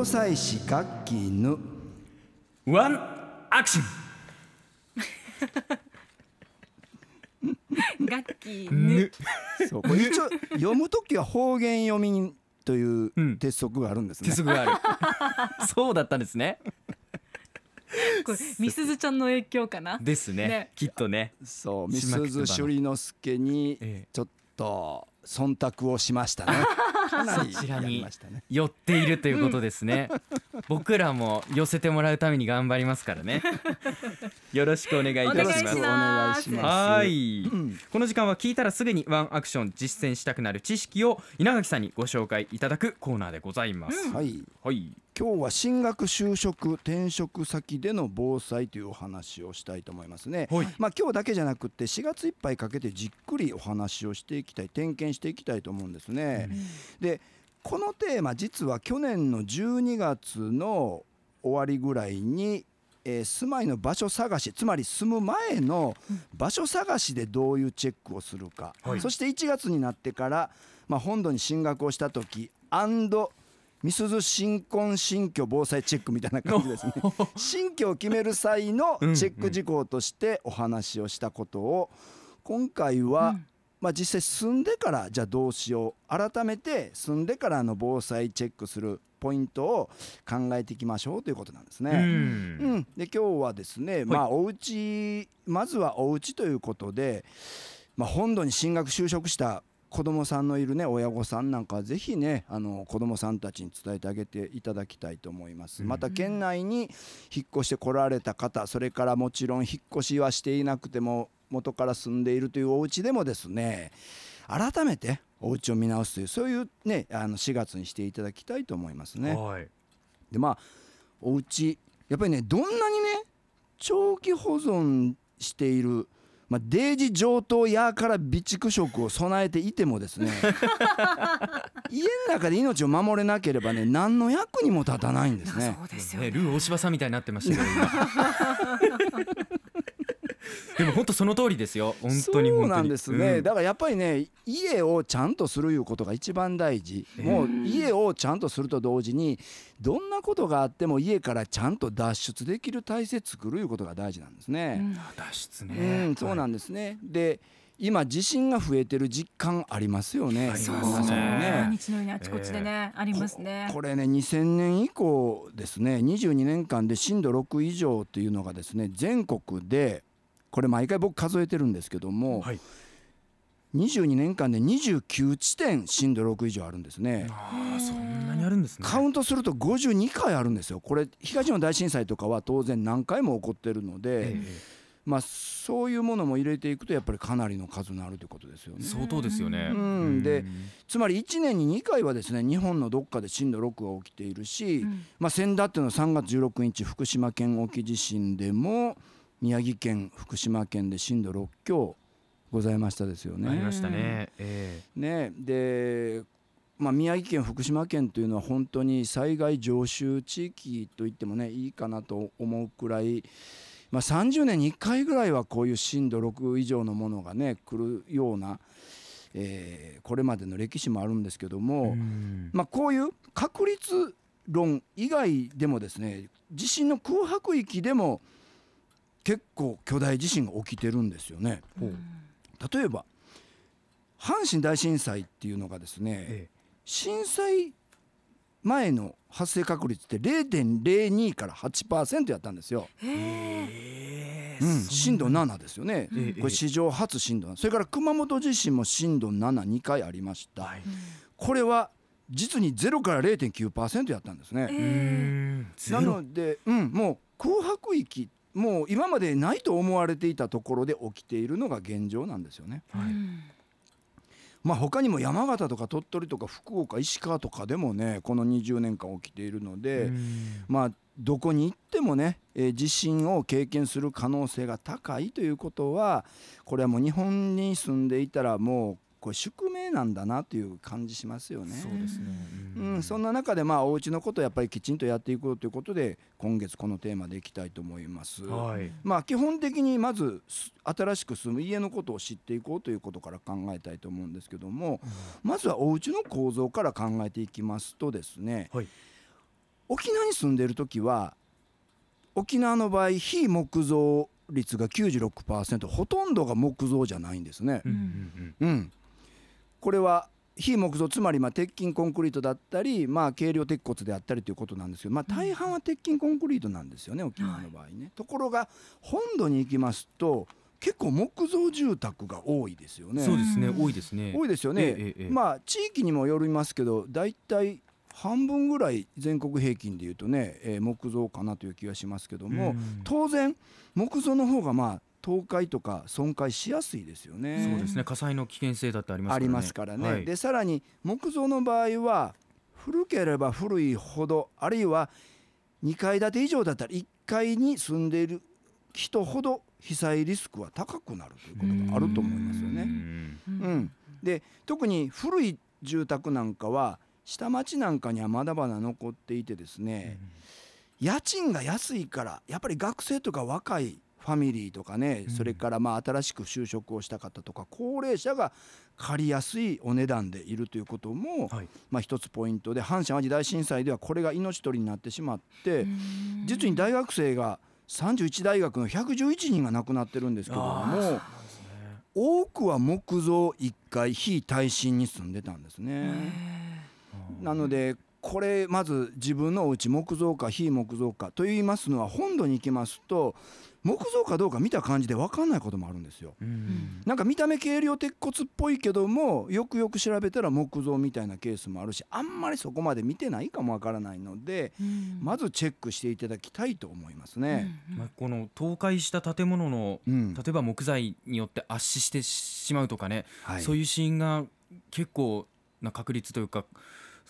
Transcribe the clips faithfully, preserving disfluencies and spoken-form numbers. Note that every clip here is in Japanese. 防災士かっきーぬ。ワンアクション。ガッキーぬ。そう、これ一応読むときは方言読みという鉄則があるんですね、うん、鉄則がある。そうだったんですね。これみすずちゃんの影響かなですね、ねきっとね。そう、みすずしゅりのすけにちょっと忖度をしましたね。かなりやりましたね。寄っているということですね、うん、僕らも寄せてもらうために頑張りますからね。よろしくお願いいたします。お願いします。はい、うん、この時間は聞いたらすぐにワンアクション実践したくなる知識を稲垣さんにご紹介いただくコーナーでございます、うん、はい、はい、今日は進学就職転職先での防災というお話をしたいと思いますね、はい、まあ今日だけじゃなくてしがついっぱいかけてじっくりお話をしていきたい、点検していきたいと思うんですね、うん、でこのテーマ実は去年のじゅうにがつの終わりぐらいにえー、住まいの場所探し、つまり住む前の場所探しでどういうチェックをするか、はい、そしていちがつになってから、まあ、本土に進学をした時&みすゞ新婚新居防災チェックみたいな感じですね。新居を決める際のチェック事項としてお話をしたことを今回は、うんまあ、実際住んでからじゃあどうしよう、改めて住んでからの防災チェックするポイントを考えていきましょうということなんですね。うん、うん、で今日はですね、はい、まあお家、まずはお家ということで、まあ、本土に進学就職した子どもさんのいるね親御さんなんかはぜひねあの子どもさんたちに伝えてあげていただきたいと思います、うん、また県内に引っ越してこられた方、それからもちろん引っ越しはしていなくても元から住んでいるというお家でもですね、改めてお家を見直すというそういうねあのしがつにしていただきたいと思いますね。はい、でまあお家やっぱりねどんなにね長期保存している、まあ、デージ上等やから備蓄食を備えていてもですね家の中で命を守れなければね何の役にも立たないんですね。そうですよね。ルー大柴さんみたいになってましたけど今でも本当その通りですよ。本当に本当にそうなんですね、うん、だからやっぱりね家をちゃんとするいうことが一番大事。もう家をちゃんとすると同時にどんなことがあっても家からちゃんと脱出できる体制作るいうことが大事なんですね、うん、脱出ね、うん、そうなんですね、はい、で今地震が増えてる実感ありますよね。そうですね。毎日のようにあちこちでね、えー、ありますね。 こ, これねにせんねん以降ですねにじゅうにねんかんで震度ろく以上というのがですね全国でこれ毎回僕数えてるんですけども、はい、にじゅうにねんかんでにじゅうきゅうちてん震度ろく以上あるんですね。ああ、そんなにあるんですね。カウントするとごじゅうにかいあるんですよ。これ東日本大震災とかは当然何回も起こってるので、えーまあ、そういうものも入れていくとやっぱりかなりの数になるということですよね。相当ですよね、うん、でつまりいちねんににかいはですね日本のどっかで震度ろくが起きているし、うんまあ、先だってのさんがつじゅうろくにち福島県沖地震でも宮城県福島県で震度ろく強ございましたですよね。ありましたね。えー、ねで、まあ、宮城県福島県というのは本当に災害常習地域といってもねいいかなと思うくらい、まあ、さんじゅうねんにいっかいぐらいはこういう震度ろく以上のものがね来るような、えー、これまでの歴史もあるんですけども、まあ、こういう確率論以外でもですね地震の空白域でも結構巨大地震が起きてるんですよね、うん、例えば阪神大震災っていうのがですね、ええ、震災前の発生確率って れいてんれいに から はちパーセント やったんですよ、えーうん、震度ななですよね、ええ、これ史上初震度なな。それから熊本地震も震度ななにかいありました、はい、これは実にゼロから れいてんきゅうパーセント やったんですね、えー、なので、うん、もう空白域ってもう今までないと思われていたところで起きているのが現状なんですよね、はいまあ、他にも山形とか鳥取とか福岡石川とかでもねこのにじゅうねんかん起きているので、まあ、どこに行ってもね、えー、地震を経験する可能性が高いということはこれはもう日本に住んでいたらもうこれ宿命なんだなという感じしますよね。そうですね、うんうん、そんな中でまあお家のことをやっぱりきちんとやっていこうということで今月このテーマでいきたいと思います、はいまあ、基本的にまず新しく住む家のことを知っていこうということから考えたいと思うんですけども、うん、まずはお家の構造から考えていきますとですね、はい、沖縄に住んでる時は沖縄の場合非木造率が きゅうじゅうろくパーセント、 ほとんどが木造じゃないんですね、うんうんうん、これは非木造、つまりまあ鉄筋コンクリートだったり、まあ軽量鉄骨であったりということなんですけど、まあ大半は鉄筋コンクリートなんですよね沖縄の場合ね、はい、ところが本土に行きますと結構木造住宅が多いですよね。そうですね、多いですね。多いですよね、ええええ、まあ地域にもよりますけど、だいたい半分ぐらい全国平均でいうとね、えー、木造かなという気がしますけども、当然木造の方がまあ倒壊とか損壊しやすいですよね。そうですね、火災の危険性だってありますからね。ありますからね、はい、でさらに木造の場合は古ければ古いほど、あるいはにかい建て以上だったらいっかいに住んでいる人ほど被災リスクは高くなるということがあると思いますよね。うん、うん、で特に古い住宅なんかは下町なんかにはまだまだ残っていてですね、うん、家賃が安いからやっぱり学生とか若いファミリーとかね、うん、それからまあ新しく就職をした方とか高齢者が借りやすいお値段でいるということも、はい、まあ一つポイントで、阪神・淡路大震災ではこれが命取りになってしまって、実に大学生がさんじゅういちだいがくのひゃくじゅういちにんが亡くなってるんですけども、多くは木造いっかい非耐震に住んでたんですね。なのでこれまず自分のお家木造か非木造かと言いますのは、本土に行きますと木造かどうか見た感じで分かんないこともあるんですよ。なんか見た目軽量鉄骨っぽいけども、よくよく調べたら木造みたいなケースもあるし、あんまりそこまで見てないかも分からないので、まずチェックしていただきたいと思いますね。まあ、この倒壊した建物の、うん、例えば木材によって圧死してしまうとかね、はい、そういうシーンが結構な確率というか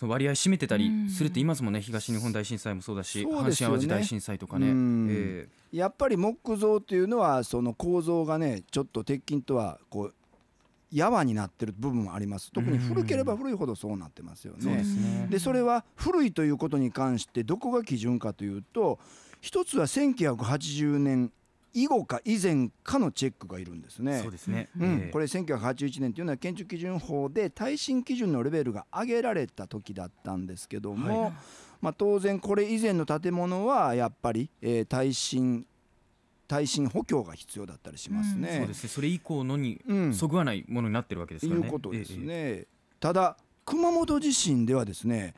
割合占めてたりするって言いますもんね。東日本大震災もそうだし、そうですよね、阪神淡路大震災とかね、えー、やっぱり木造というのはその構造がね、ちょっと鉄筋とはこうやわになってる部分もあります。特に古ければ古いほどそうなってますよね。そうですね。でそれは古いということに関してどこが基準かというと、一つはせんきゅうひゃくはちじゅうねん以後か以前かのチェックがいるんですね。そうですね、うんえー、これせんきゅうひゃくはちじゅういちねんというのは建築基準法で耐震基準のレベルが上げられた時だったんですけども、はいまあ、当然これ以前の建物はやっぱり、えー、耐震耐震補強が必要だったりしますね、うん、そうですね。それ以降のにそぐわないものになってるわけですからね、うん、いうことですね、えー、ただ熊本地震ではですね、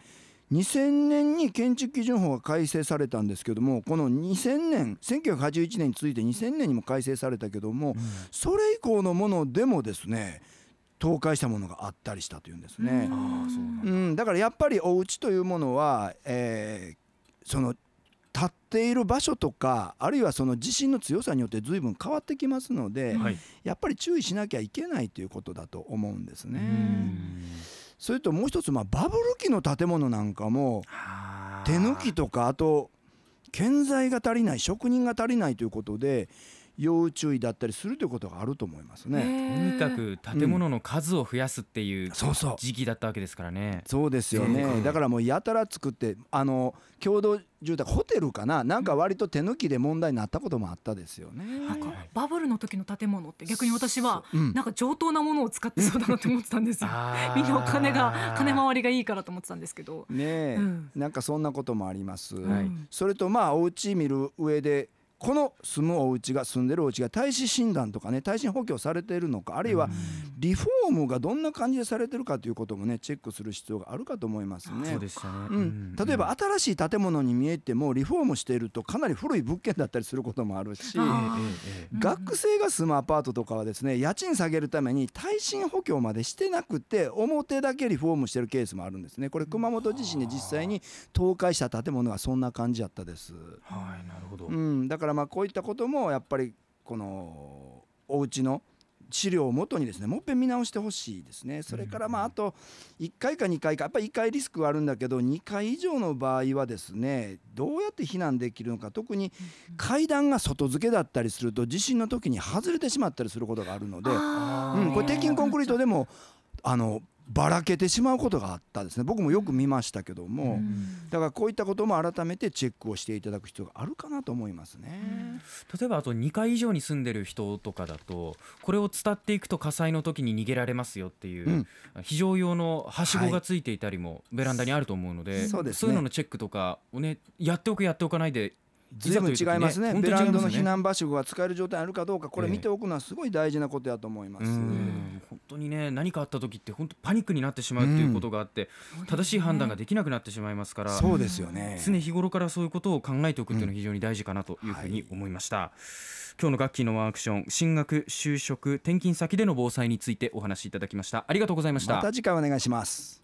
にせんねんに建築基準法が改正されたんですけども、このにせんねんせんきゅうひゃくはちじゅういちねんに続いてにせんねんにも改正されたけども、うん、それ以降のものでもですね倒壊したものがあったりしたというんですね。うんあそうなんだ、うん、だからやっぱりお家というものは、えー、その立っている場所とか、あるいはその地震の強さによって随分変わってきますので、はい、やっぱり注意しなきゃいけないということだと思うんですね。うんそれともう一つ、まあバブル期の建物なんかも手抜きとか、あと建材が足りない、職人が足りないということで要注意だったりするということがあると思いますね。とにかく建物の数を増やすっていう時期だったわけですからね。そうですよね。だからもうやたら作って、あの共同住宅ホテルかな、なんか割と手抜きで問題になったこともあったですよね。なんかバブルの時の建物って逆に私はなんか上等なものを使ってそうだなと思ってたんですよみんなお金が金回りがいいからと思ってたんですけどねえ、うん、なんかそんなこともあります、はい、それとまあお家見る上で、この住むお家が住んでるお家が耐震診断とかね、耐震補強されているのか、あるいはリフォームがどんな感じでされてるかということもねチェックする必要があるかと思いますね。そうでしたね、うん、例えば新しい建物に見えてもリフォームしているとかなり古い物件だったりすることもあるし、学生が住むアパートとかはですね、家賃下げるために耐震補強までしてなくて表だけリフォームしてるケースもあるんですね。これ熊本地震で実際に倒壊した建物はそんな感じだったです。はいなるほど、うん、だからまあこういったこともやっぱりこのお家の資料をもとにですね、もっぺん見直してほしいですね。それからまああといっかいかにかいか、やっぱりいっかいリスクはあるんだけど、にかい以上の場合はですね、どうやって避難できるのか、特に階段が外付けだったりすると地震の時に外れてしまったりすることがあるので、うんこれ鉄筋コンクリートでもあのばらけてしまうことがあったですね。僕もよく見ましたけども、うん、だからこういったことも改めてチェックをしていただく必要があるかなと思いますね。うん、例えばあとにかい以上に住んでる人とかだと、これを伝っていくと火災の時に逃げられますよっていう、うん、非常用のはしごがついていたりもベランダにあると思うので、はい、そうですね、そういうののチェックとかをね、やっておくやっておかないで随分違います ね, ね, いますね。ベランダの避難場所が使える状態あるかどうか、これ見ておくのはすごい大事なことだと思います。えー、うん、本当にね、何かあった時って本当パニックになってしまうということがあって、うん、正しい判断ができなくなってしまいますから、そうですよね、常日頃からそういうことを考えておくというのは非常に大事かなというふうに思いました。うん、はい、今日のガッキーのワンアクション、進学就職転勤先での防災についてお話しいただきました。ありがとうございました。また次回お願いします。